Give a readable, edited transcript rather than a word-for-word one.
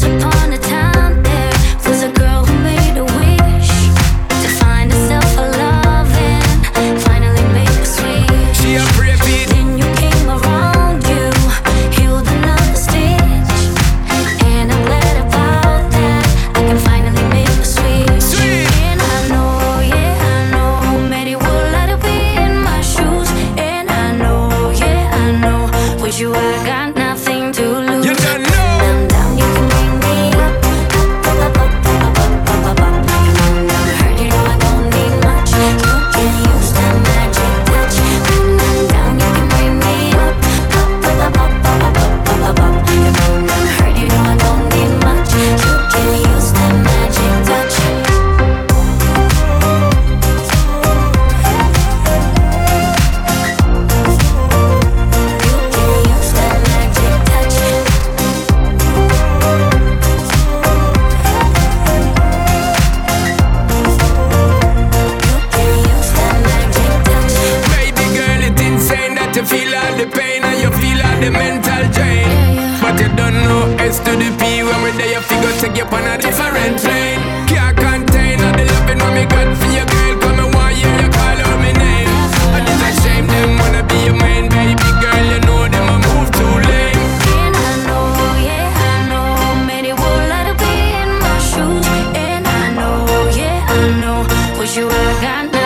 You got